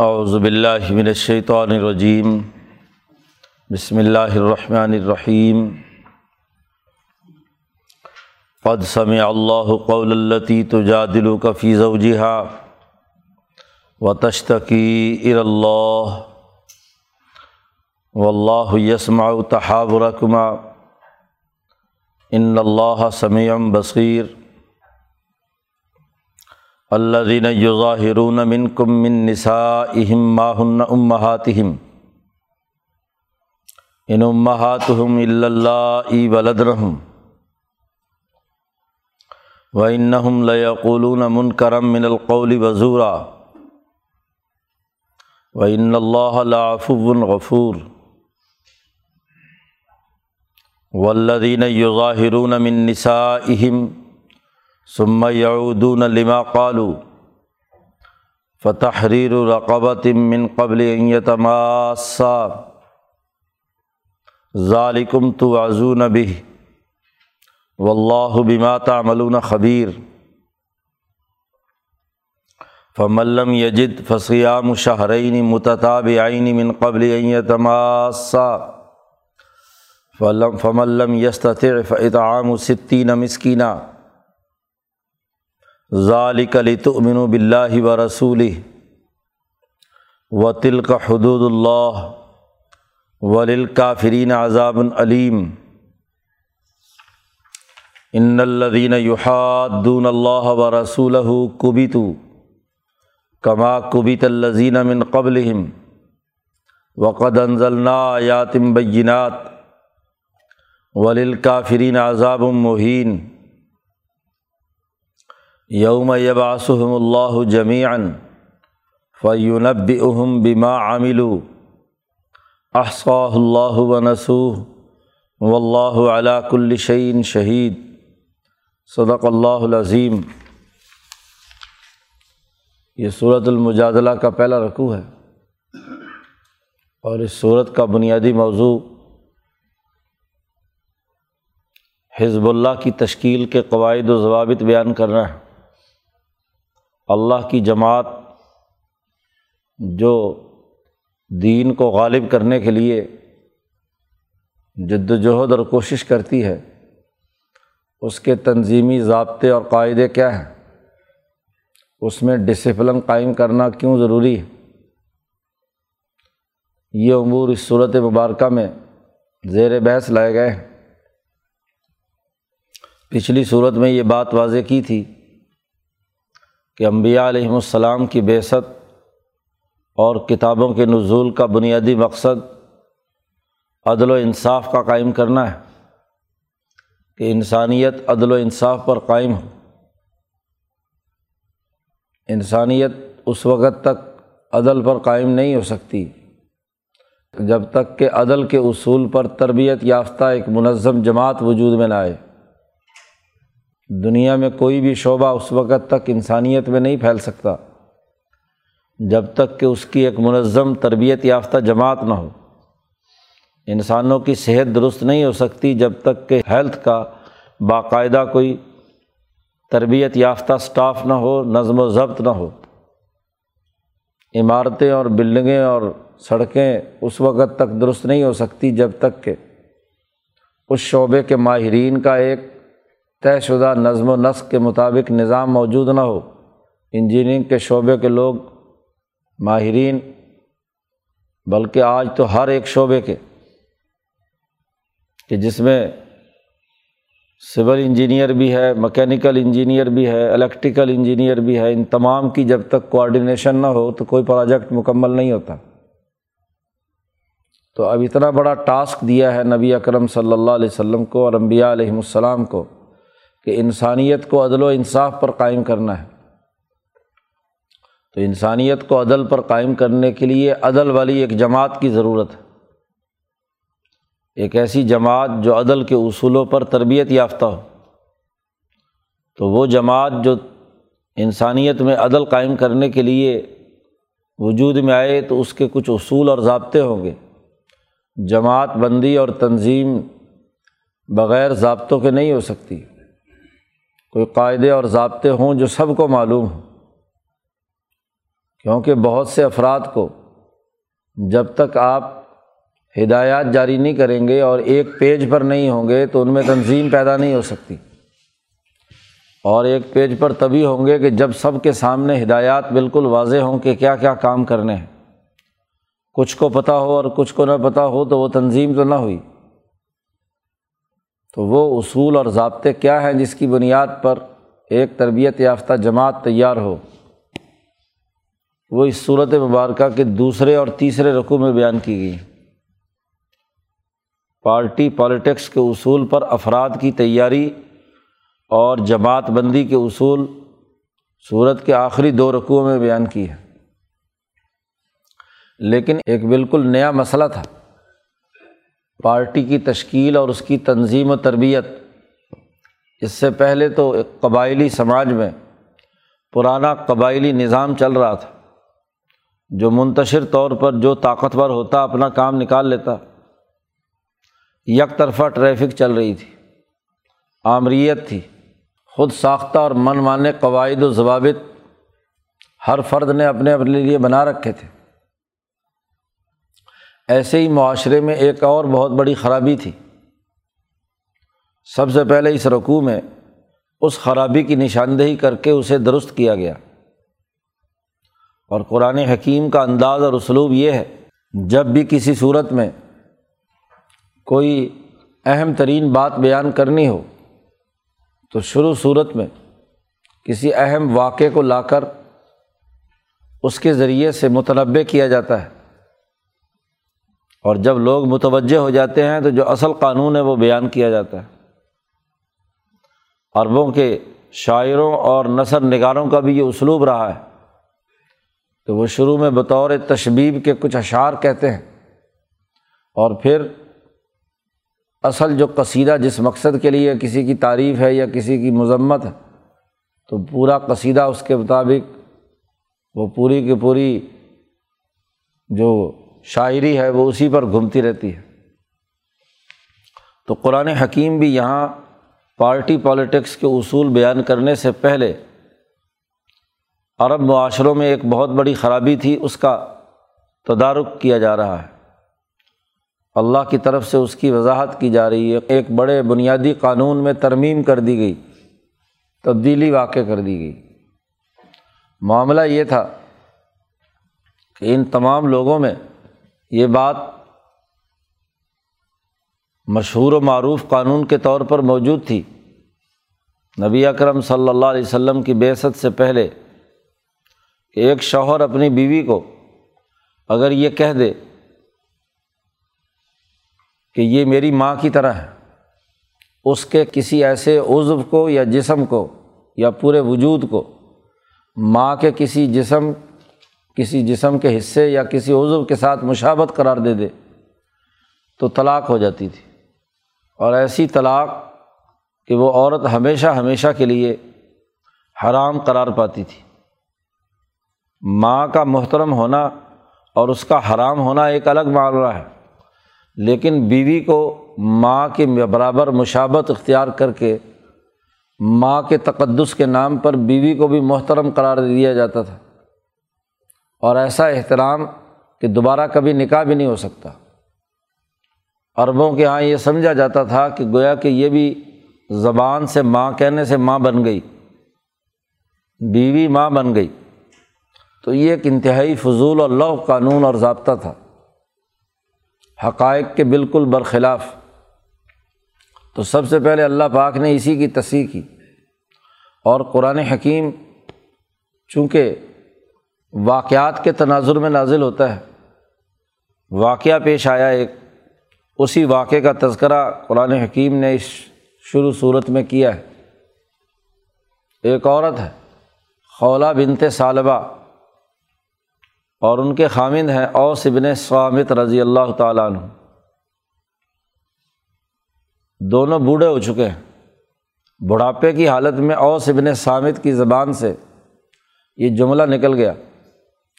اعوذ باللہ من الشیطان الرجیم، بسم اللہ الرحمن الرحیم۔ قد سمع اللہ قول التی تجادلک فی زوجہا وتشتکی الی اللہ واللہ یسمع تحاورکما ان اللہ سمیع بصیر۔ الذین یظاہرون منکم من نسائہم ما ہن امہاتہم ان امہاتہم الا اللائی ولدنہم وانہم لیقولون منکرا من القول وزورا وان اللہ لعفو غفور۔ والذین یظاہرون من نسائہم ثم یعودون لما قالوا فتحریر رقبۃ من قبل ان یتماسا ذالکم توعظون به واللہ بما تعملون خبیر۔ فمن لم یجد فصیام شہرین متتابعین من قبل ان یتماسا فمن لم یستطع فاطعام ستین مسکینا ذالک لتؤمنوا باللہ ورسولہ وتلک حدود اللہ وللکافرین عذاب علیم۔ ان الذین یحادون اللہ ورسولہ کبتوا کما کبت الذین من قبلہم وقد انزلنا آیات بینات وللکافرین عذاب مہین۔ یوم یبعثہم اللہ جمیعا فینبئہم بما عملوا احصاہ اللہ ونسوہ واللہ علی کل شیء شہید۔ صدق اللہ العظیم۔ یہ سورۃ المجادلہ کا پہلا رکوع ہے، اور اس سورت کا بنیادی موضوع حزب اللہ کی تشکیل کے قواعد و ضوابط بیان کرنا ہے۔ اللہ کی جماعت جو دین کو غالب کرنے کے لیے جد و جہد اور کوشش کرتی ہے، اس کے تنظیمی ضابطے اور قاعدے کیا ہیں، اس میں ڈسپلن قائم کرنا کیوں ضروری ہے، یہ امور اس صورت مبارکہ میں زیر بحث لائے گئے ہیں۔ پچھلی صورت میں یہ بات واضح کی تھی کہ انبیاء علیہم السلام کی بعثت اور کتابوں کے نزول کا بنیادی مقصد عدل و انصاف کا قائم کرنا ہے، کہ انسانیت عدل و انصاف پر قائم ہو۔ انسانیت اس وقت تک عدل پر قائم نہیں ہو سکتی جب تک کہ عدل کے اصول پر تربیت یافتہ ایک منظم جماعت وجود میں نہ آئے۔ دنیا میں کوئی بھی شعبہ اس وقت تک انسانیت میں نہیں پھیل سکتا جب تک کہ اس کی ایک منظم تربیت یافتہ جماعت نہ ہو۔ انسانوں کی صحت درست نہیں ہو سکتی جب تک کہ ہیلتھ کا باقاعدہ کوئی تربیت یافتہ سٹاف نہ ہو، نظم و ضبط نہ ہو۔ عمارتیں اور بلڈنگیں اور سڑکیں اس وقت تک درست نہیں ہو سکتی جب تک کہ اس شعبے کے ماہرین کا ایک طے شدہ نظم و نسق کے مطابق نظام موجود نہ ہو۔ انجینئرنگ کے شعبے کے لوگ ماہرین، بلکہ آج تو ہر ایک شعبے کے، کہ جس میں سول انجینئر بھی ہے، مکینیکل انجینئر بھی ہے، الیکٹریکل انجینئر بھی ہے، ان تمام کی جب تک کوآرڈینیشن نہ ہو تو کوئی پروجیکٹ مکمل نہیں ہوتا۔ تو اب اتنا بڑا ٹاسک دیا ہے نبی اکرم صلی اللہ علیہ وسلم کو اور انبیاء علیہم السلام کو کہ انسانیت کو عدل و انصاف پر قائم کرنا ہے۔ تو انسانیت کو عدل پر قائم کرنے کے لیے عدل والی ایک جماعت کی ضرورت ہے، ایک ایسی جماعت جو عدل کے اصولوں پر تربیت یافتہ ہو۔ تو وہ جماعت جو انسانیت میں عدل قائم کرنے کے لیے وجود میں آئے تو اس کے کچھ اصول اور ضابطے ہوں گے۔ جماعت بندی اور تنظیم بغیر ضابطوں کے نہیں ہو سکتی، کوئی قاعدے اور ضابطے ہوں جو سب کو معلوم ہوں۔ کیونکہ بہت سے افراد کو جب تک آپ ہدایات جاری نہیں کریں گے اور ایک پیج پر نہیں ہوں گے تو ان میں تنظیم پیدا نہیں ہو سکتی، اور ایک پیج پر تبھی ہوں گے کہ جب سب کے سامنے ہدایات بالکل واضح ہوں کہ کیا کیا کام کرنے ہیں، کچھ کو پتہ ہو اور کچھ کو نہ پتہ ہو تو وہ تنظیم تو نہ ہوئی۔ تو وہ اصول اور ضابطے کیا ہیں جس کی بنیاد پر ایک تربیت یافتہ جماعت تیار ہو، وہ اس صورت مبارکہ کے دوسرے اور تیسرے رکوع میں بیان کی گئی۔ پارٹی پالیٹکس کے اصول پر افراد کی تیاری اور جماعت بندی کے اصول صورت کے آخری دو رکوعوں میں بیان کی ہے، لیکن ایک بالکل نیا مسئلہ تھا، پارٹی کی تشکیل اور اس کی تنظیم و تربیت۔ اس سے پہلے تو ایک قبائلی سماج میں پرانا قبائلی نظام چل رہا تھا، جو منتشر طور پر جو طاقتور ہوتا اپنا کام نکال لیتا، یک طرفہ ٹریفک چل رہی تھی، آمریت تھی، خود ساختہ اور من مانے قواعد و ضوابط ہر فرد نے اپنے اپنے لیے بنا رکھے تھے۔ ایسے ہی معاشرے میں ایک اور بہت بڑی خرابی تھی۔ سب سے پہلے اس رکوع میں اس خرابی کی نشاندہی کر کے اسے درست کیا گیا، اور قرآن حکیم کا انداز اور اسلوب یہ ہے، جب بھی کسی صورت میں کوئی اہم ترین بات بیان کرنی ہو تو شروع صورت میں کسی اہم واقعے کو لا کر اس کے ذریعے سے متنبع کیا جاتا ہے، اور جب لوگ متوجہ ہو جاتے ہیں تو جو اصل قانون ہے وہ بیان کیا جاتا ہے۔ عربوں کے شاعروں اور نثر نگاروں کا بھی یہ اسلوب رہا ہے کہ وہ شروع میں بطور تشبیب کے کچھ اشعار کہتے ہیں، اور پھر اصل جو قصیدہ جس مقصد کے لیے کسی کی تعریف ہے یا کسی کی مذمت ہے تو پورا قصیدہ اس کے مطابق وہ پوری کی پوری جو شاعری ہے وہ اسی پر گھومتی رہتی ہے۔ تو قرآن حکیم بھی یہاں پارٹی پالیٹکس کے اصول بیان کرنے سے پہلے عرب معاشروں میں ایک بہت بڑی خرابی تھی، اس کا تدارک کیا جا رہا ہے، اللہ کی طرف سے اس کی وضاحت کی جا رہی ہے۔ ایک بڑے بنیادی قانون میں ترمیم کر دی گئی، تبدیلی واقع کر دی گئی۔ معاملہ یہ تھا کہ ان تمام لوگوں میں یہ بات مشہور و معروف قانون کے طور پر موجود تھی، نبی اکرم صلی اللہ علیہ وسلم کی بعثت سے پہلے، کہ ایک شوہر اپنی بیوی کو اگر یہ کہہ دے کہ یہ میری ماں کی طرح ہے، اس کے کسی ایسے عضو کو یا جسم کو یا پورے وجود کو، ماں کے کسی جسم کے حصے یا کسی عضو کے ساتھ مشابہت قرار دے دے تو طلاق ہو جاتی تھی، اور ایسی طلاق کہ وہ عورت ہمیشہ ہمیشہ کے لیے حرام قرار پاتی تھی۔ ماں کا محترم ہونا اور اس کا حرام ہونا ایک الگ معاملہ ہے، لیکن بیوی کو ماں کے برابر مشابہت اختیار کر کے ماں کے تقدس کے نام پر بیوی کو بھی محترم قرار دے دیا جاتا تھا، اور ایسا احترام کہ دوبارہ کبھی نکاح بھی نہیں ہو سکتا۔ عربوں کے ہاں یہ سمجھا جاتا تھا کہ گویا کہ یہ بھی زبان سے ماں کہنے سے ماں بن گئی، بیوی ماں بن گئی۔ تو یہ ایک انتہائی فضول اور لغو قانون اور ضابطہ تھا، حقائق کے بالکل برخلاف۔ تو سب سے پہلے اللہ پاک نے اسی کی تصحیح کی، اور قرآن حکیم چونکہ واقعات کے تناظر میں نازل ہوتا ہے، واقعہ پیش آیا ایک، اسی واقعے کا تذکرہ قرآن حکیم نے اس شروع صورت میں کیا ہے۔ ایک عورت ہے خولہ بنت سالبہ، اور ان کے خامند ہیں اوس ابن ثابت رضی اللہ تعالیٰ عنہ، دونوں بوڑھے ہو چکے ہیں۔ بڑھاپے کی حالت میں اوس ابن ثابت کی زبان سے یہ جملہ نکل گیا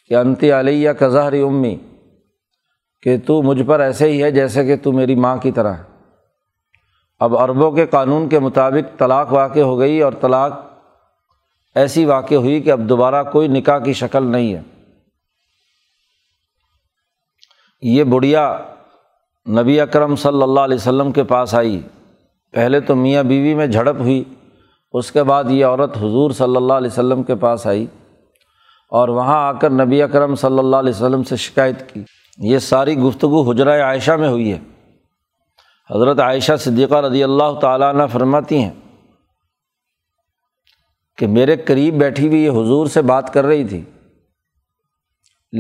کہ انتی علیہ کا زہر امی، کہ تو مجھ پر ایسے ہی ہے جیسے کہ تو میری ماں کی طرح ہے۔ اب عربوں کے قانون کے مطابق طلاق واقع ہو گئی، اور طلاق ایسی واقع ہوئی کہ اب دوبارہ کوئی نکاح کی شکل نہیں ہے، یہ بڑھیا نبی اکرم صلی اللہ علیہ وسلم کے پاس آئی، پہلے تو میاں بیوی میں جھڑپ ہوئی، اس کے بعد یہ عورت حضور صلی اللہ علیہ وسلم کے پاس آئی اور وہاں آ کر نبی اکرم صلی اللہ علیہ وسلم سے شکایت کی۔ یہ ساری گفتگو حجرہ عائشہ میں ہوئی ہے۔ حضرت عائشہ صدیقہ رضی اللہ تعالیٰ عنہ فرماتی ہیں کہ میرے قریب بیٹھی ہوئی یہ حضور سے بات کر رہی تھی،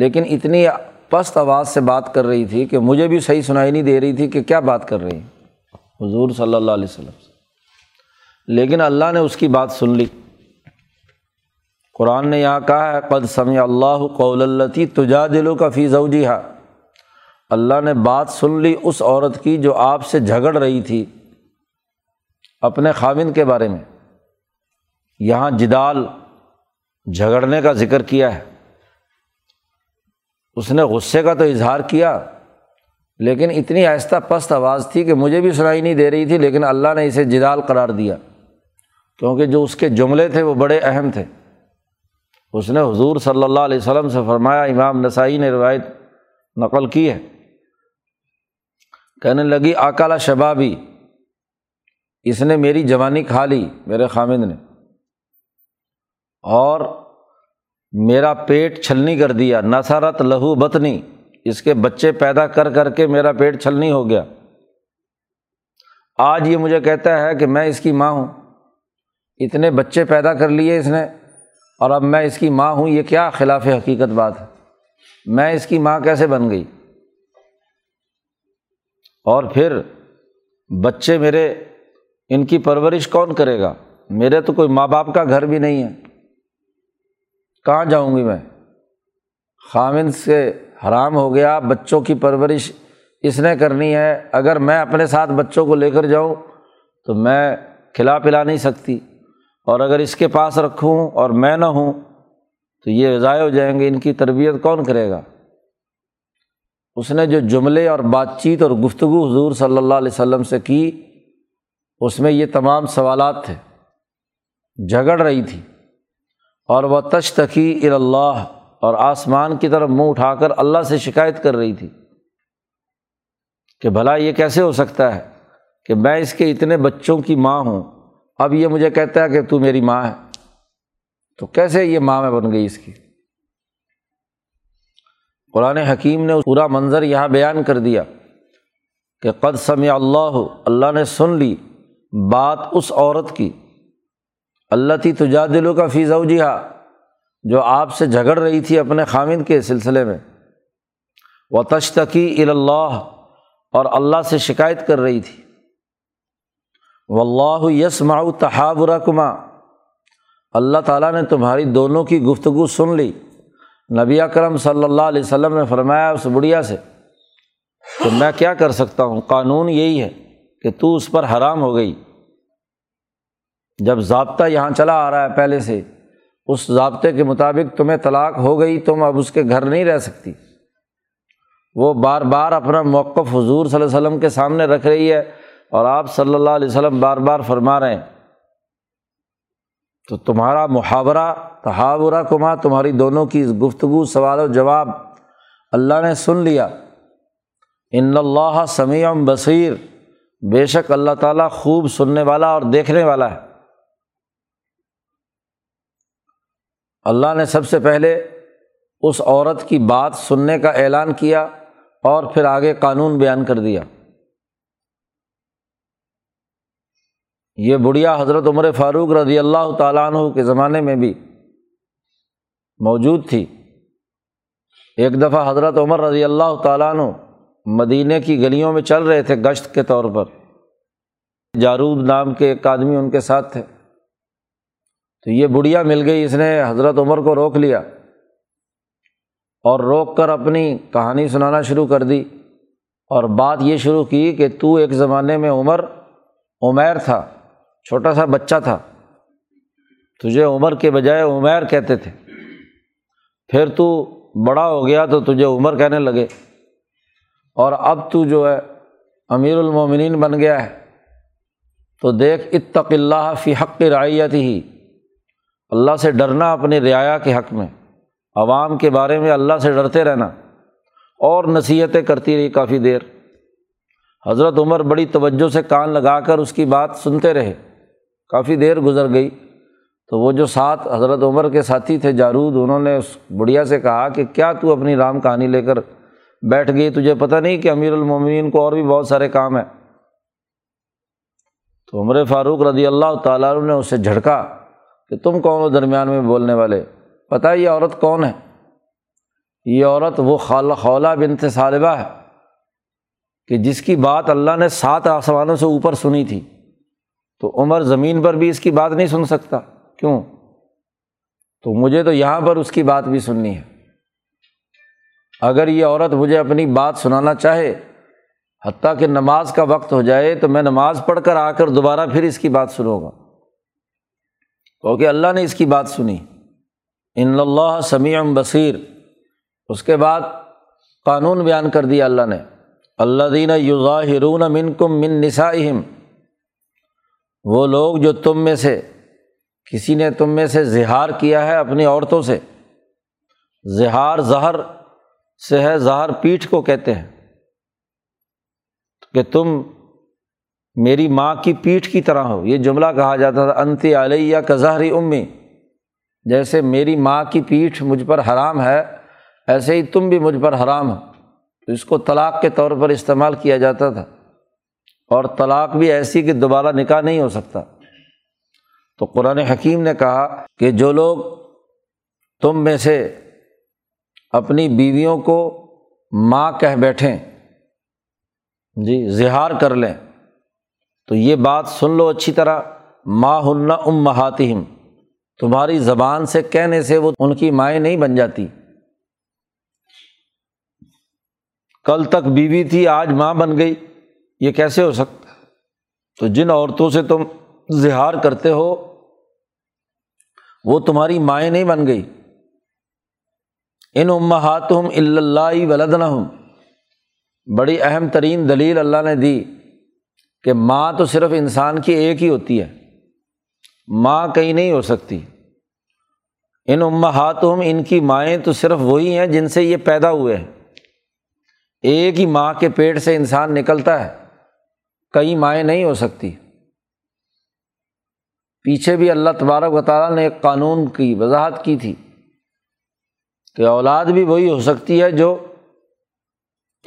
لیکن اتنی پست آواز سے بات کر رہی تھی کہ مجھے بھی صحیح سنائی نہیں دے رہی تھی کہ کیا بات کر رہی ہے حضور صلی اللہ علیہ وسلم سے، لیکن اللہ نے اس کی بات سن لی۔ قرآن نے یہاں کہا ہے قد سمع اللہ قول اللتی تجادلک فی زوجہا، اللہ نے بات سن لی اس عورت کی جو آپ سے جھگڑ رہی تھی اپنے خاوند کے بارے میں۔ یہاں جدال، جھگڑنے کا ذکر کیا ہے، اس نے غصے کا تو اظہار کیا لیکن اتنی آہستہ پست آواز تھی کہ مجھے بھی سنائی نہیں دے رہی تھی، لیکن اللہ نے اسے جدال قرار دیا کیونکہ جو اس کے جملے تھے وہ بڑے اہم تھے۔ اس نے حضور صلی اللہ علیہ وسلم سے فرمایا، امام نسائی نے روایت نقل کی ہے، کہنے لگی اکل شبابی، اس نے میری جوانی کھا لی میرے خامد نے، اور میرا پیٹ چھلنی کر دیا، نصرت لہو بطنی، اس کے بچے پیدا کر کر کے میرا پیٹ چھلنی ہو گیا، آج یہ مجھے کہتا ہے کہ میں اس کی ماں ہوں، اتنے بچے پیدا کر لیے اس نے اور اب میں اس کی ماں ہوں، یہ کیا خلاف حقیقت بات ہے، میں اس کی ماں کیسے بن گئی؟ اور پھر بچے میرے، ان کی پرورش کون کرے گا، میرے تو کوئی ماں باپ کا گھر بھی نہیں ہے، کہاں جاؤں گی میں؟ خامن سے حرام ہو گیا، بچوں کی پرورش اس نے کرنی ہے، اگر میں اپنے ساتھ بچوں کو لے کر جاؤں تو میں کھلا پلا نہیں سکتی، اور اگر اس کے پاس رکھوں اور میں نہ ہوں تو یہ ضائع ہو جائیں گے، ان کی تربیت کون کرے گا؟ اس نے جو جملے اور بات چیت اور گفتگو حضور صلی اللہ علیہ وسلم سے کی، اس میں یہ تمام سوالات تھے، جھگڑ رہی تھی، اور وہ تشتکی الی اللہ، اور آسمان کی طرف منہ اٹھا کر اللہ سے شکایت کر رہی تھی کہ بھلا یہ کیسے ہو سکتا ہے کہ میں اس کے اتنے بچوں کی ماں ہوں، اب یہ مجھے کہتا ہے کہ تو میری ماں ہے، تو کیسے یہ ماں میں بن گئی اس کی؟ قرآن حکیم نے پورا منظر یہاں بیان کر دیا کہ قد سمع اللہ، اللہ نے سن لی بات اس عورت کی، اللتی تجادلک فی زوجہا، جو آپ سے جھگڑ رہی تھی اپنے خامد کے سلسلے میں، وتشتکی الی اللہ، اور اللہ سے شکایت کر رہی تھی، واللہ یسمع تحاورکما، اللہ تعالیٰ نے تمہاری دونوں کی گفتگو سن لی۔ نبی اکرم صلی اللہ علیہ وسلم نے فرمایا اس بڑھیا سے کہ میں کیا کر سکتا ہوں، قانون یہی ہے کہ تو اس پر حرام ہو گئی، جب ضابطہ یہاں چلا آ رہا ہے پہلے سے، اس ضابطے کے مطابق تمہیں طلاق ہو گئی، تم اب اس کے گھر نہیں رہ سکتی۔ وہ بار بار اپنا موقف حضور صلی اللہ علیہ وسلم کے سامنے رکھ رہی ہے اور آپ صلی اللہ علیہ وسلم بار بار فرما رہے ہیں، تو تمہارا محاورہ تحاورکما، تمہاری دونوں کی گفتگو سوال و جواب اللہ نے سن لیا۔ ان اللہ سمیع بصیر، بے شک اللہ تعالیٰ خوب سننے والا اور دیکھنے والا ہے۔ اللہ نے سب سے پہلے اس عورت کی بات سننے کا اعلان کیا اور پھر آگے قانون بیان کر دیا۔ یہ بڑھیا حضرت عمر فاروق رضی اللہ تعالیٰ عنہ کے زمانے میں بھی موجود تھی۔ ایک دفعہ حضرت عمر رضی اللہ تعالیٰ عنہ مدینے کی گلیوں میں چل رہے تھے گشت کے طور پر، جارود نام کے ایک آدمی ان کے ساتھ تھے، تو یہ بڑھیا مل گئی، اس نے حضرت عمر کو روک لیا اور روک کر اپنی کہانی سنانا شروع کر دی، اور بات یہ شروع کی کہ تو ایک زمانے میں عمر عمیر تھا، چھوٹا سا بچہ تھا، تجھے عمر کے بجائے عمیر کہتے تھے، پھر تو بڑا ہو گیا تو تجھے عمر کہنے لگے، اور اب تو جو ہے امیر المومنین بن گیا ہے، تو دیکھ اتق اللہ فی حق رعیتہ، اللہ سے ڈرنا اپنی رعایا کے حق میں، عوام کے بارے میں اللہ سے ڈرتے رہنا، اور نصیحتیں کرتی رہی کافی دیر۔ حضرت عمر بڑی توجہ سے کان لگا کر اس کی بات سنتے رہے، کافی دیر گزر گئی تو وہ جو ساتھ حضرت عمر کے ساتھی تھے جارود، انہوں نے اس بڑھیا سے کہا کہ کیا تو اپنی رام کہانی لے کر بیٹھ گئی، تجھے پتہ نہیں کہ امیر المومنین کو اور بھی بہت سارے کام ہیں۔ تو عمر فاروق رضی اللہ تعالیٰ عنہ نے اسے جھڑکا کہ تم کون ہو درمیان میں بولنے والے، پتہ ہے یہ عورت کون ہے؟ یہ عورت وہ خولہ بنت سالبہ ہے کہ جس کی بات اللہ نے 7 آسمانوں سے اوپر سنی تھی، تو عمر زمین پر بھی اس کی بات نہیں سن سکتا، کیوں؟ تو مجھے تو یہاں پر اس کی بات بھی سننی ہے، اگر یہ عورت مجھے اپنی بات سنانا چاہے حتیٰ کہ نماز کا وقت ہو جائے تو میں نماز پڑھ کر آ کر دوبارہ پھر اس کی بات سنوں گا، کیونکہ اللہ نے اس کی بات سنی۔ ان اللہ سمیع بصیر، اس کے بعد قانون بیان کر دیا اللہ نے، الذین یظاہرون منکم من نسائہم، وہ لوگ جو تم میں سے کسی نے تم میں سے زہار کیا ہے اپنی عورتوں سے، زہار زہر سے ہے، زہر پیٹھ کو کہتے ہیں، کہ تم میری ماں کی پیٹھ کی طرح ہو، یہ جملہ کہا جاتا تھا انت علیہ کظہر امی، جیسے میری ماں کی پیٹھ مجھ پر حرام ہے ایسے ہی تم بھی مجھ پر حرام ہو، تو اس کو طلاق کے طور پر استعمال کیا جاتا تھا، اور طلاق بھی ایسی کہ دوبارہ نکاح نہیں ہو سکتا۔ تو قرآن حکیم نے کہا کہ جو لوگ تم میں سے اپنی بیویوں کو ماں کہہ بیٹھیں، جی زہار کر لیں، تو یہ بات سن لو اچھی طرح، ما ہن امہاتہم، تمہاری زبان سے کہنے سے وہ ان کی مائیں نہیں بن جاتی، کل تک بیوی تھی آج ماں بن گئی، یہ کیسے ہو سکتا ہے؟ تو جن عورتوں سے تم زہار کرتے ہو وہ تمہاری مائیں نہیں بن گئی، ان امہاتہم الا اللائي ولدنہم، بڑی اہم ترین دلیل اللہ نے دی کہ ماں تو صرف انسان کی ایک ہی ہوتی ہے، ماں کہیں نہیں ہو سکتی، ان امہاتہم، ان کی مائیں تو صرف وہی ہیں جن سے یہ پیدا ہوئے ہیں، ایک ہی ماں کے پیٹ سے انسان نکلتا ہے، کئی مائیں نہیں ہو سکتی۔ پیچھے بھی اللہ تبارک و تعالیٰ نے ایک قانون کی وضاحت کی تھی کہ اولاد بھی وہی ہو سکتی ہے جو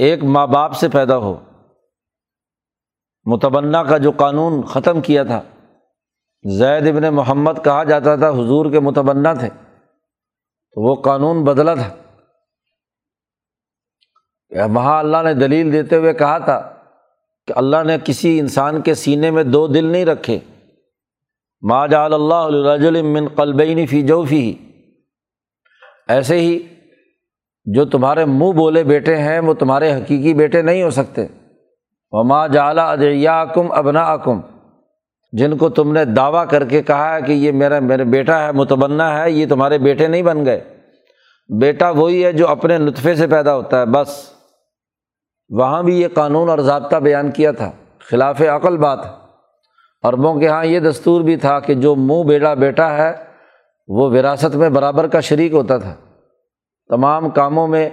ایک ماں باپ سے پیدا ہو، متبنہ کا جو قانون ختم کیا تھا، زید ابن محمد کہا جاتا تھا حضور کے متبنہ تھے، تو وہ قانون بدلا تھا، وہاں اللہ نے دلیل دیتے ہوئے کہا تھا کہ اللہ نے کسی انسان کے سینے میں 2 دل نہیں رکھے، ما جعل اللہ لرجل من قلبین فی جوفہ، ایسے ہی جو تمہارے منہ بولے بیٹے ہیں وہ تمہارے حقیقی بیٹے نہیں ہو سکتے، وما جعل ادعیاکم ابناکم، جن کو تم نے دعویٰ کر کے کہا ہے کہ یہ میرا بیٹا ہے متبنہ ہے، یہ تمہارے بیٹے نہیں بن گئے، بیٹا وہی ہے جو اپنے نطفے سے پیدا ہوتا ہے بس، وہاں بھی یہ قانون اور ضابطہ بیان کیا تھا، خلاف عقل بات ہے۔ عربوں کے ہاں یہ دستور بھی تھا کہ جو منہ بیٹا ہے وہ وراثت میں برابر کا شریک ہوتا تھا، تمام کاموں میں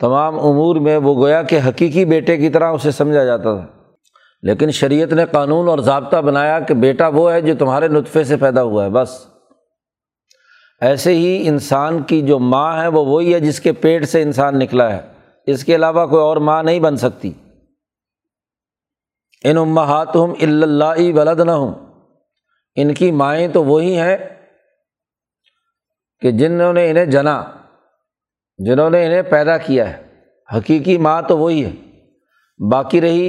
تمام امور میں وہ گویا کہ حقیقی بیٹے کی طرح اسے سمجھا جاتا تھا، لیکن شریعت نے قانون اور ضابطہ بنایا کہ بیٹا وہ ہے جو تمہارے نطفے سے پیدا ہوا ہے بس، ایسے ہی انسان کی جو ماں ہے وہ وہی ہے جس کے پیٹ سے انسان نکلا ہے، اس کے علاوہ کوئی اور ماں نہیں بن سکتی، ان امہاتہم الا اللائي ولدنہم، ان کی مائیں تو وہی ہیں کہ جنہوں نے انہیں جنا، جنہوں نے انہیں پیدا کیا ہے، حقیقی ماں تو وہی ہے۔ باقی رہی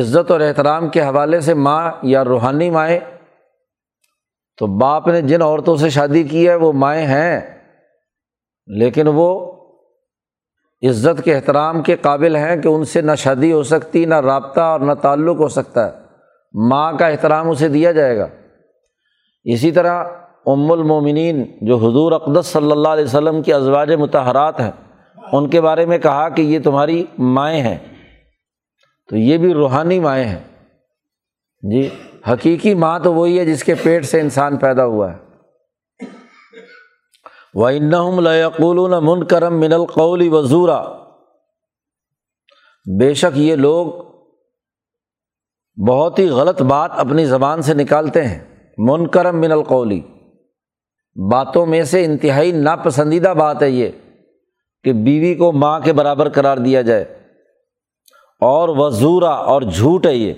عزت اور احترام کے حوالے سے ماں یا روحانی مائیں، تو باپ نے جن عورتوں سے شادی کی ہے وہ مائیں ہیں، لیکن وہ عزت کے احترام کے قابل ہیں کہ ان سے نہ شادی ہو سکتی، نہ رابطہ اور نہ تعلق ہو سکتا ہے، ماں کا احترام اسے دیا جائے گا۔ اسی طرح ام المومنین جو حضور اقدس صلی اللہ علیہ وسلم کی ازواج مطہرات ہیں، ان کے بارے میں کہا کہ یہ تمہاری مائیں ہیں، تو یہ بھی روحانی مائیں ہیں، جی حقیقی ماں تو وہی ہے جس کے پیٹ سے انسان پیدا ہوا ہے۔ وَإِنَّهُمْ لَيَقُولُونَ مُنْكَرًا مِنَ الْقَوْلِ وَزُورًا، بے شک یہ لوگ بہت ہی غلط بات اپنی زبان سے نکالتے ہیں، منکرم من القولی، باتوں میں سے انتہائی ناپسندیدہ بات ہے یہ کہ بیوی کو ماں کے برابر قرار دیا جائے، اور وزورا، اور جھوٹ ہے یہ،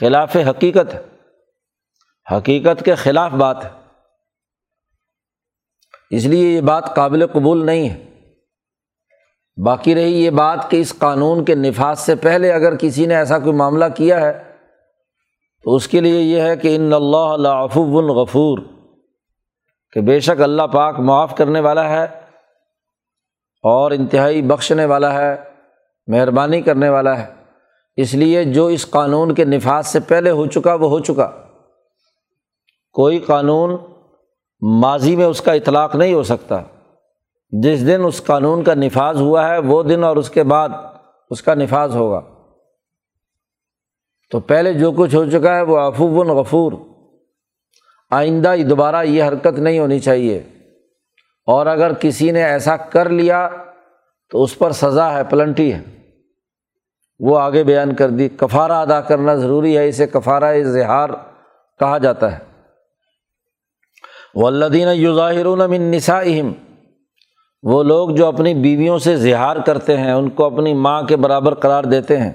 خلاف حقیقت ہے، حقیقت کے خلاف بات ہے، اس لیے یہ بات قابل قبول نہیں ہے۔ باقی رہی یہ بات کہ اس قانون کے نفاذ سے پہلے اگر کسی نے ایسا کوئی معاملہ کیا ہے تو اس کے لیے یہ ہے کہ ان اللہ لعفو غفور، کہ بے شک اللہ پاک معاف کرنے والا ہے اور انتہائی بخشنے والا ہے، مہربانی کرنے والا ہے۔ اس لیے جو اس قانون کے نفاذ سے پہلے ہو چکا وہ ہو چکا، کوئی قانون ماضی میں اس کا اطلاق نہیں ہو سکتا، جس دن اس قانون کا نفاذ ہوا ہے وہ دن اور اس کے بعد اس کا نفاذ ہوگا۔ تو پہلے جو کچھ ہو چکا ہے وہ عفو غفور، آئندہ دوبارہ یہ حرکت نہیں ہونی چاہیے، اور اگر کسی نے ایسا کر لیا تو اس پر سزا ہے، پلنٹی ہے، وہ آگے بیان کر دی۔ کفارہ ادا کرنا ضروری ہے، اسے کفارہ اظہار کہا جاتا ہے۔ والذین یظاہرون من نسائہم، وہ لوگ جو اپنی بیویوں سے اظہار کرتے ہیں، ان کو اپنی ماں کے برابر قرار دیتے ہیں۔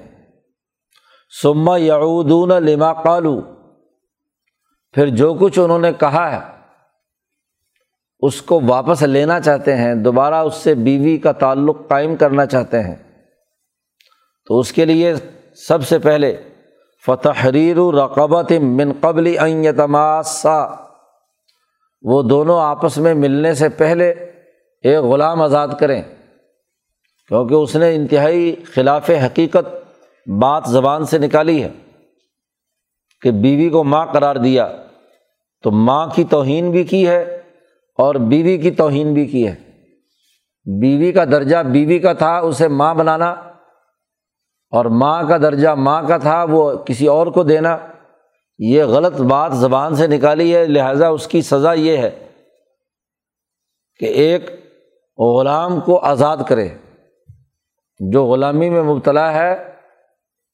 ثم یعودون لما قالوا، پھر جو کچھ انہوں نے کہا ہے اس کو واپس لینا چاہتے ہیں، دوبارہ اس سے بیوی کا تعلق قائم کرنا چاہتے ہیں، تو اس کے لیے سب سے پہلے فتحریر رقبۃ من قبل ان یتماسا، وہ دونوں آپس میں ملنے سے پہلے ایک غلام آزاد کریں، کیونکہ اس نے انتہائی خلاف حقیقت بات زبان سے نکالی ہے کہ بیوی کو ماں قرار دیا، تو ماں کی توہین بھی کی ہے اور بیوی کی توہین بھی کی ہے۔ بیوی کا درجہ بیوی کا تھا، اسے ماں بنانا، اور ماں کا درجہ ماں کا تھا، وہ کسی اور کو دینا، یہ غلط بات زبان سے نکالی ہے، لہٰذا اس کی سزا یہ ہے کہ ایک غلام کو آزاد کرے، جو غلامی میں مبتلا ہے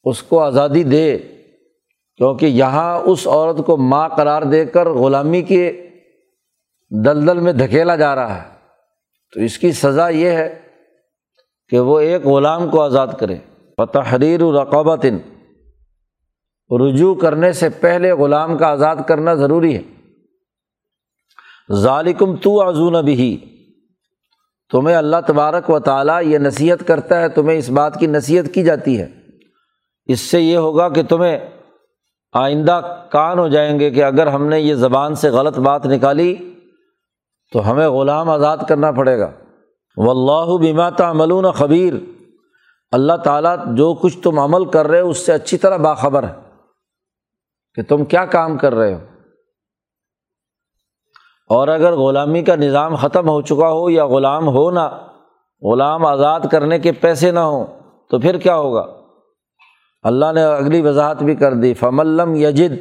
اس کو آزادی دے، کیونکہ یہاں اس عورت کو ماں قرار دے کر غلامی کے دلدل میں دھکیلا جا رہا ہے، تو اس کی سزا یہ ہے کہ وہ ایک غلام کو آزاد کرے۔ فتحریر رقبۃ، رجوع کرنے سے پہلے غلام کا آزاد کرنا ضروری ہے۔ ذالکم توعظون بہ، تمہیں اللہ تبارک و تعالیٰ یہ نصیحت کرتا ہے، تمہیں اس بات کی نصیحت کی جاتی ہے، اس سے یہ ہوگا کہ تمہیں آئندہ کان ہو جائیں گے کہ اگر ہم نے یہ زبان سے غلط بات نکالی تو ہمیں غلام آزاد کرنا پڑے گا۔ واللہ بما تعملون خبیر، اللہ تعالیٰ جو کچھ تم عمل کر رہے ہو اس سے اچھی طرح باخبر ہے کہ تم کیا کام کر رہے ہو، اور اگر غلامی کا نظام ختم ہو چکا ہو یا غلام ہو نہ، غلام آزاد کرنے کے پیسے نہ ہوں تو پھر کیا ہوگا؟ اللہ نے اگلی وضاحت بھی کر دی، فمن لم یجد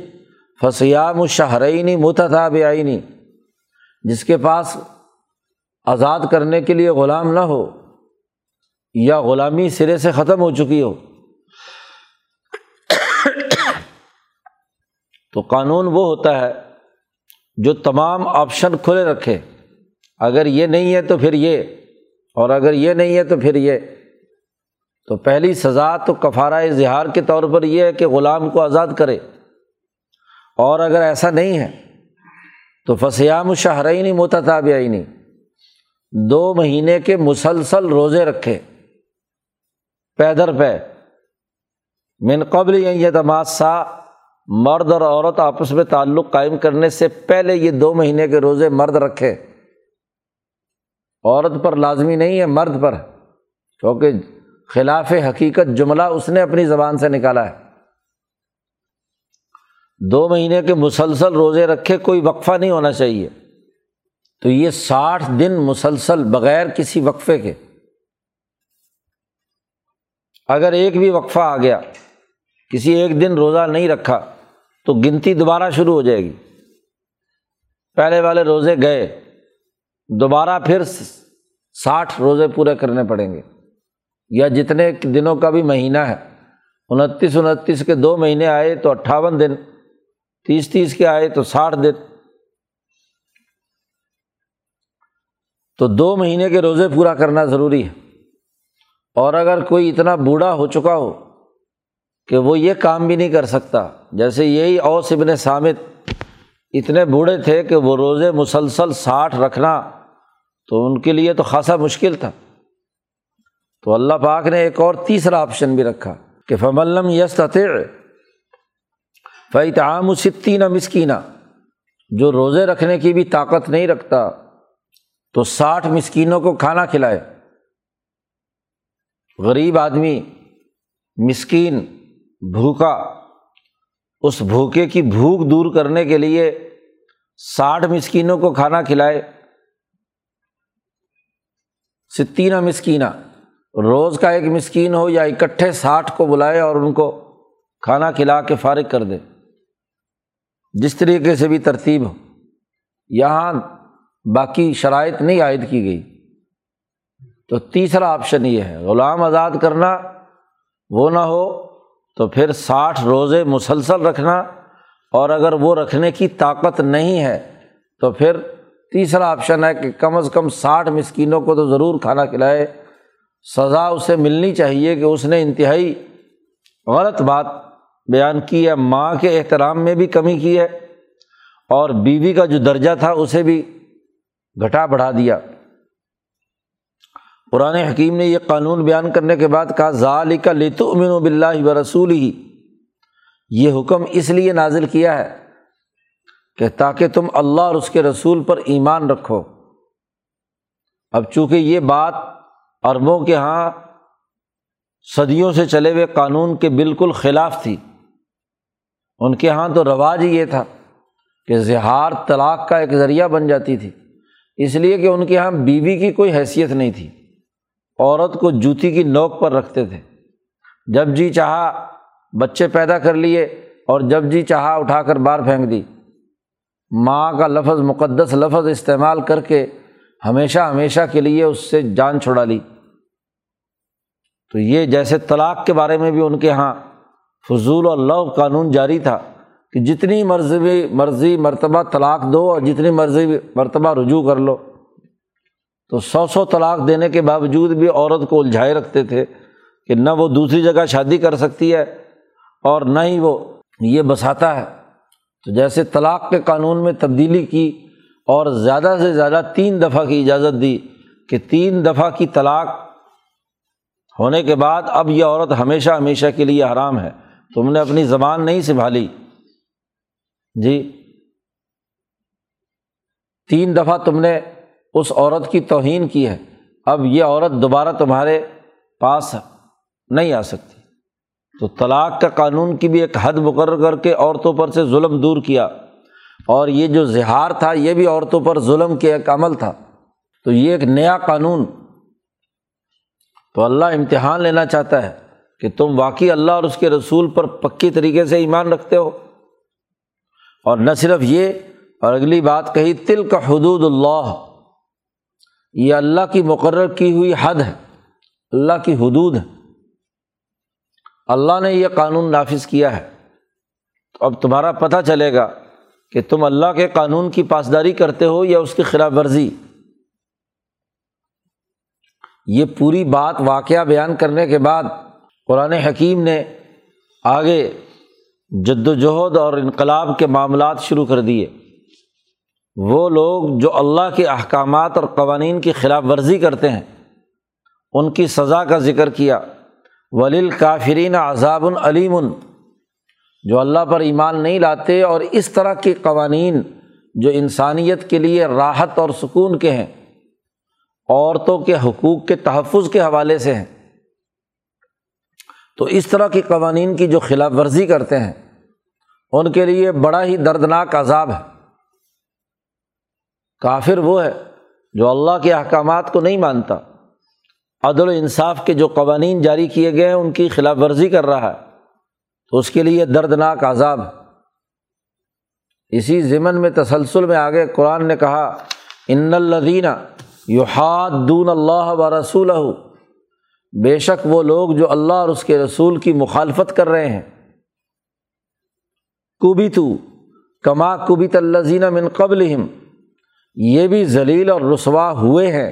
فصیام الشہرین متتابعین، جس کے پاس آزاد کرنے کے لیے غلام نہ ہو یا غلامی سرے سے ختم ہو چکی ہو، تو قانون وہ ہوتا ہے جو تمام آپشن کھلے رکھے، اگر یہ نہیں ہے تو پھر یہ، اور اگر یہ نہیں ہے تو پھر یہ۔ تو پہلی سزا تو کفارہ اظہار کے طور پر یہ ہے کہ غلام کو آزاد کرے، اور اگر ایسا نہیں ہے تو فصیام شہرین متتابعین، 2 مہینے کے مسلسل روزے رکھے پیدر پہ، من قبل ان یتماسا، مرد اور عورت آپس میں تعلق قائم کرنے سے پہلے یہ 2 مہینے کے روزے مرد رکھے، عورت پر لازمی نہیں ہے، مرد پر، کیونکہ خلاف حقیقت جملہ اس نے اپنی زبان سے نکالا ہے۔ 2 مہینے کے مسلسل روزے رکھے، کوئی وقفہ نہیں ہونا چاہیے، تو یہ 60 دن مسلسل بغیر کسی وقفے کے، اگر ایک بھی وقفہ آ گیا، کسی ایک دن روزہ نہیں رکھا، تو گنتی دوبارہ شروع ہو جائے گی، پہلے والے روزے گئے، دوبارہ پھر 60 روزے پورے کرنے پڑیں گے۔ یا جتنے دنوں کا بھی مہینہ ہے، 29 کے 2 مہینے آئے تو 58 دن، 30 کے آئے تو 60 دن، تو 2 مہینے کے روزے پورا کرنا ضروری ہے۔ اور اگر کوئی اتنا بوڑھا ہو چکا ہو کہ وہ یہ کام بھی نہیں کر سکتا، جیسے یہی اوس ابن ثابت اتنے بوڑھے تھے کہ وہ روزے مسلسل 60 رکھنا تو ان کے لیے تو خاصا مشکل تھا، تو اللہ پاک نے ایک اور تیسرا آپشن بھی رکھا کہ فَمَن لَّمْ يَسْتَطِعْ فَإِطْعَامُ 60 مسکینہ، جو روزے رکھنے کی بھی طاقت نہیں رکھتا تو 60 مسکینوں کو کھانا کھلائے۔ غریب آدمی، مسکین، بھوکا، اس بھوکے کی بھوک دور کرنے کے لیے 60 مسکینوں کو کھانا کھلائے۔ 60 مسکینہ، روز کا ایک مسکین ہو یا اکٹھے 60 کو بلائے اور ان کو کھانا کھلا کے فارغ کر دے، جس طریقے سے بھی ترتیب ہو۔ یہاں باقی شرائط نہیں عائد کی گئی۔ تو تیسرا آپشن یہ ہے، غلام آزاد کرنا وہ نہ ہو تو پھر 60 روزے مسلسل رکھنا، اور اگر وہ رکھنے کی طاقت نہیں ہے تو پھر تیسرا آپشن ہے کہ کم از کم 60 مسکینوں کو تو ضرور کھانا کھلائے۔ سزا اسے ملنی چاہیے کہ اس نے انتہائی غلط بات بیان کی ہے، ماں کے احترام میں بھی کمی کی ہے اور بیوی کا جو درجہ تھا اسے بھی گھٹا بڑھا دیا۔ قرآن حکیم نے یہ قانون بیان کرنے کے بعد کہا ذالک لتؤمنوا باللہ ورسولہ، یہ حکم اس لیے نازل کیا ہے کہ تاکہ تم اللہ اور اس کے رسول پر ایمان رکھو۔ اب چونکہ یہ بات عربوں کے ہاں صدیوں سے چلے ہوئے قانون کے بالکل خلاف تھی، ان کے ہاں تو رواج یہ تھا کہ زہار طلاق کا ایک ذریعہ بن جاتی تھی، اس لیے کہ ان کے ہاں بیوی کی کوئی حیثیت نہیں تھی، عورت کو جوتی کی نوک پر رکھتے تھے، جب جی چاہا بچے پیدا کر لیے اور جب جی چاہا اٹھا کر باہر پھینک دی۔ ماں کا لفظ، مقدس لفظ استعمال کر کے ہمیشہ کے لیے اس سے جان چھڑا لی۔ تو یہ جیسے طلاق کے بارے میں بھی ان کے ہاں فضول اور لغو قانون جاری تھا کہ جتنی مرضی مرتبہ طلاق دو اور جتنی مرضی مرتبہ رجوع کر لو۔ تو 100 طلاق دینے کے باوجود بھی عورت کو الجھائے رکھتے تھے کہ نہ وہ دوسری جگہ شادی کر سکتی ہے اور نہ ہی وہ یہ بساتا ہے۔ تو جیسے طلاق کے قانون میں تبدیلی کی اور زیادہ سے زیادہ 3 دفعہ کی اجازت دی کہ 3 دفعہ کی طلاق ہونے کے بعد اب یہ عورت ہمیشہ کے لیے حرام ہے، تم نے اپنی زبان نہیں سنبھالی جی، 3 دفعہ تم نے اس عورت کی توہین کی ہے، اب یہ عورت دوبارہ تمہارے پاس نہیں آ سکتی۔ تو طلاق کا قانون کی بھی ایک حد مقرر کر کے عورتوں پر سے ظلم دور کیا، اور یہ جو زہار تھا یہ بھی عورتوں پر ظلم کے ایک عمل تھا، تو یہ ایک نیا قانون۔ تو اللہ امتحان لینا چاہتا ہے کہ تم واقعی اللہ اور اس کے رسول پر پکی طریقے سے ایمان رکھتے ہو۔ اور نہ صرف یہ، اور اگلی بات کہی تلک حدود اللہ، یہ اللہ کی مقرر کی ہوئی حد ہے، اللہ کی حدود ہے، اللہ نے یہ قانون نافذ کیا ہے۔ تو اب تمہارا پتہ چلے گا کہ تم اللہ کے قانون کی پاسداری کرتے ہو یا اس کی خلاف ورزی۔ یہ پوری بات واقعہ بیان کرنے کے بعد قرآن حکیم نے آگے جدوجہد اور انقلاب کے معاملات شروع کر دیے۔ وہ لوگ جو اللہ کے احکامات اور قوانین کی خلاف ورزی کرتے ہیں ان کی سزا کا ذکر کیا، وَلِلْکَافِرِینَ عَذَابٌ عَلِیمٌ، جو اللہ پر ایمان نہیں لاتے اور اس طرح کے قوانین جو انسانیت کے لیے راحت اور سکون کے ہیں، عورتوں کے حقوق کے تحفظ کے حوالے سے ہیں، تو اس طرح کے قوانین کی جو خلاف ورزی کرتے ہیں ان کے لیے بڑا ہی دردناک عذاب ہے۔ کافر وہ ہے جو اللہ کے احکامات کو نہیں مانتا، عدل و انصاف کے جو قوانین جاری کیے گئے ہیں ان کی خلاف ورزی کر رہا ہے، تو اس کے لیے دردناک عذاب۔ اسی ضمن میں تسلسل میں آگے قرآن نے کہا ان الذین یحادون اللہ ورسولہ بے شک وہ لوگ جو اللہ اور اس کے رسول کی مخالفت کر رہے ہیں، کبیتو کما کبیت الذین من قبلہم، یہ بھی ذلیل اور رسوا ہوئے ہیں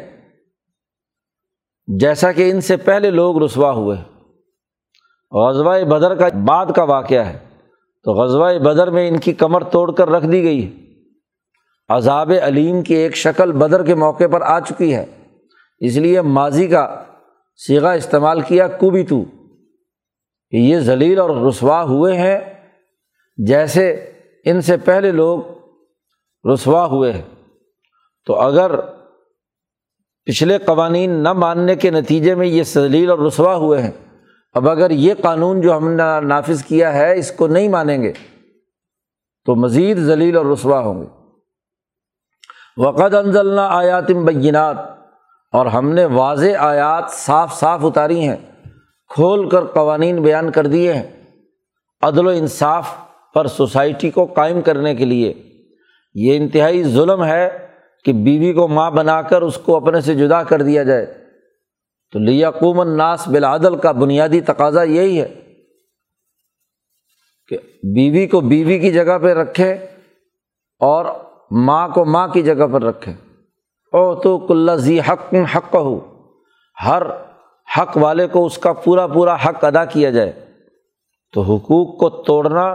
جیسا کہ ان سے پہلے لوگ رسوا ہوئے۔ غزوہ بدر کا بعد کا واقعہ ہے، تو غزوہ بدر میں ان کی کمر توڑ کر رکھ دی گئی، عذاب علیم کی ایک شکل بدر کے موقع پر آ چکی ہے، اس لیے ماضی کا صیغہ استعمال کیا کوبیتو، کہ یہ ذلیل اور رسوا ہوئے ہیں جیسے ان سے پہلے لوگ رسوا ہوئے ہیں۔ تو اگر پچھلے قوانین نہ ماننے کے نتیجے میں یہ ذلیل اور رسوا ہوئے ہیں، اب اگر یہ قانون جو ہم نے نافذ کیا ہے اس کو نہیں مانیں گے تو مزید ذلیل اور رسوا ہوں گے۔ وَقَدْ أَنزَلْنَا آیَاتٍ بَيِّنَاتٍ، اور ہم نے واضح آیات صاف صاف اتاری ہیں، کھول کر قوانین بیان کر دیے ہیں عدل و انصاف پر سوسائٹی کو قائم کرنے کے لیے۔ یہ انتہائی ظلم ہے کہ بیوی کو ماں بنا کر اس کو اپنے سے جدا کر دیا جائے، تو لِيَقُومَ النَّاسُ بِالْعَدْلِ کا بنیادی تقاضا یہی ہے کہ بیوی کو بیوی کی جگہ پہ رکھے اور ماں کو ماں کی جگہ پر رکھے۔ اُعْطُوا كُلَّ ذِي حَقٍّ حَقَّهُ، ہر حق والے کو اس کا پورا پورا حق ادا کیا جائے۔ تو حقوق کو توڑنا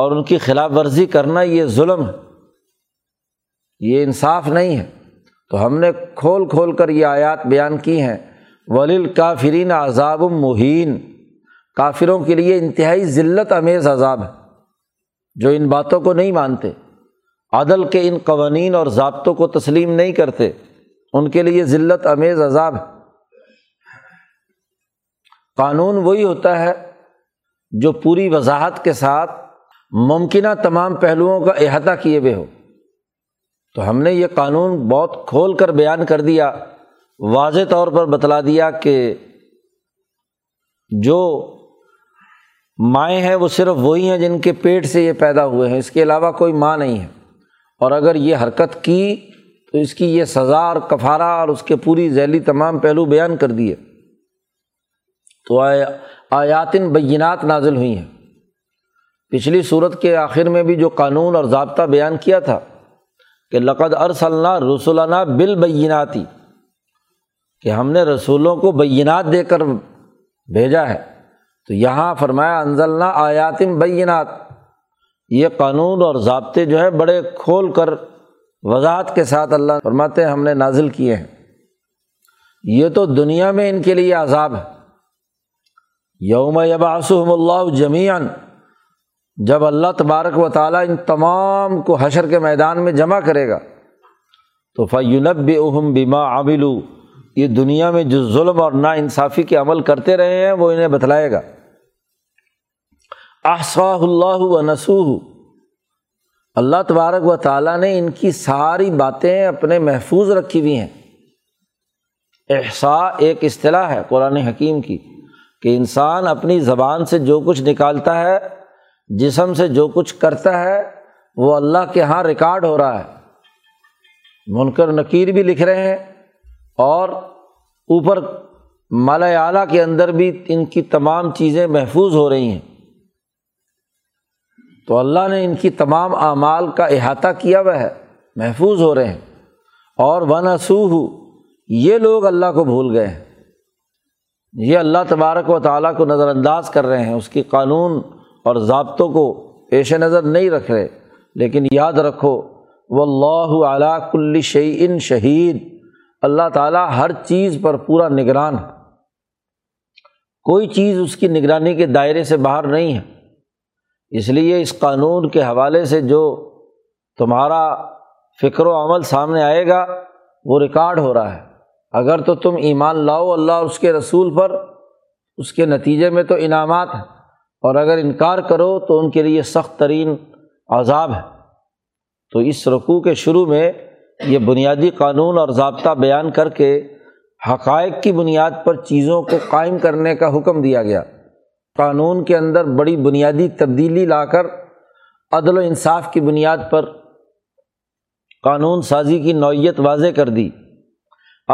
اور ان کی خلاف ورزی کرنا یہ ظلم ہے، یہ انصاف نہیں ہے۔ تو ہم نے کھول کھول کر یہ آیات بیان کی ہیں۔ وَلِلْكَافِرِينَ عَذَابٌ مُّهِينٌ، کافروں کے لیے انتہائی ذلت امیز عذاب ہے جو ان باتوں کو نہیں مانتے، عدل کے ان قوانین اور ضابطوں کو تسلیم نہیں کرتے، ان کے لیے ذلت امیز عذاب ہے۔ قانون وہی ہوتا ہے جو پوری وضاحت کے ساتھ ممکنہ تمام پہلوؤں کا احاطہ کیے ہوئے ہو، تو ہم نے یہ قانون بہت کھول کر بیان کر دیا، واضح طور پر بتلا دیا کہ جو مائیں ہیں وہ صرف وہی ہیں جن کے پیٹ سے یہ پیدا ہوئے ہیں، اس کے علاوہ کوئی ماں نہیں ہے، اور اگر یہ حرکت کی تو اس کی یہ سزا اور کفارہ اور اس کے پوری ذیلی تمام پہلو بیان کر دیے۔ تو آیات بینات نازل ہوئی ہیں۔ پچھلی صورت کے آخر میں بھی جو قانون اور ضابطہ بیان کیا تھا کہ لقد ارسلنا رسولنا بالبینات، کہ ہم نے رسولوں کو بینات دے کر بھیجا ہے، تو یہاں فرمایا انزلنا آیات بینات، یہ قانون اور ضابطے جو ہے بڑے کھول کر وضاحت کے ساتھ اللہ فرماتے ہیں ہم نے نازل کیے ہیں۔ یہ تو دنیا میں ان کے لیے عذاب ہے، یوم یبعثہم اللہ جمیعا، جب اللہ تبارک و تعالیٰ ان تمام کو حشر کے میدان میں جمع کرے گا، تو فینبئہم بما عملوا، یہ دنیا میں جو ظلم اور ناانصافی کے عمل کرتے رہے ہیں وہ انہیں بتلائے گا۔ احصاہ اللہ ونسوہ، اللہ تبارک و تعالیٰ نے ان کی ساری باتیں اپنے محفوظ رکھی ہوئی ہیں۔ احصاء ایک اصطلاح ہے قرآن حکیم کی، کہ انسان اپنی زبان سے جو کچھ نکالتا ہے، جسم سے جو کچھ کرتا ہے، وہ اللہ کے ہاں ریکارڈ ہو رہا ہے۔ منکر نکیر بھی لکھ رہے ہیں اور اوپر مالا اعلیٰ کے اندر بھی ان کی تمام چیزیں محفوظ ہو رہی ہیں۔ تو اللہ نے ان کی تمام اعمال کا احاطہ کیا ہوا ہے، محفوظ ہو رہے ہیں۔ اور ونسوہ، یہ لوگ اللہ کو بھول گئے ہیں، یہ اللہ تبارک و تعالیٰ کو نظر انداز کر رہے ہیں، اس کی قانون اور ضابطوں کو پیش نظر نہیں رکھ رہے۔ لیکن یاد رکھو واللہ علی کل شیء شہید، اللہ تعالیٰ ہر چیز پر پورا نگران ہے، کوئی چیز اس کی نگرانی کے دائرے سے باہر نہیں ہے۔ اس لیے اس قانون کے حوالے سے جو تمہارا فکر و عمل سامنے آئے گا وہ ریکارڈ ہو رہا ہے۔ اگر تو تم ایمان لاؤ اللہ اور اس کے رسول پر، اس کے نتیجے میں تو انعامات ہیں، اور اگر انکار کرو تو ان کے لیے سخت ترین عذاب ہے۔ تو اس رکوع کے شروع میں یہ بنیادی قانون اور ضابطہ بیان کر کے حقائق کی بنیاد پر چیزوں کو قائم کرنے کا حکم دیا گیا۔ قانون کے اندر بڑی بنیادی تبدیلی لا کر عدل و انصاف کی بنیاد پر قانون سازی کی نوعیت واضح کر دی۔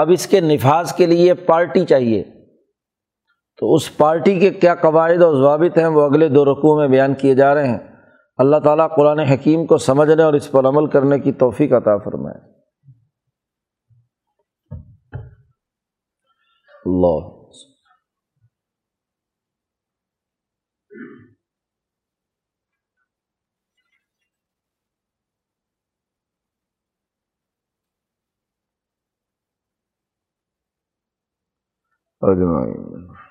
اب اس کے نفاذ کے لیے پارٹی چاہیے، تو اس پارٹی کے کیا قواعد اور ضوابط ہیں وہ اگلے دو رکوع میں بیان کیے جا رہے ہیں۔ اللہ تعالیٰ قرآن حکیم کو سمجھنے اور اس پر عمل کرنے کی توفیق عطا فرمائے۔ اللہ اجمعین۔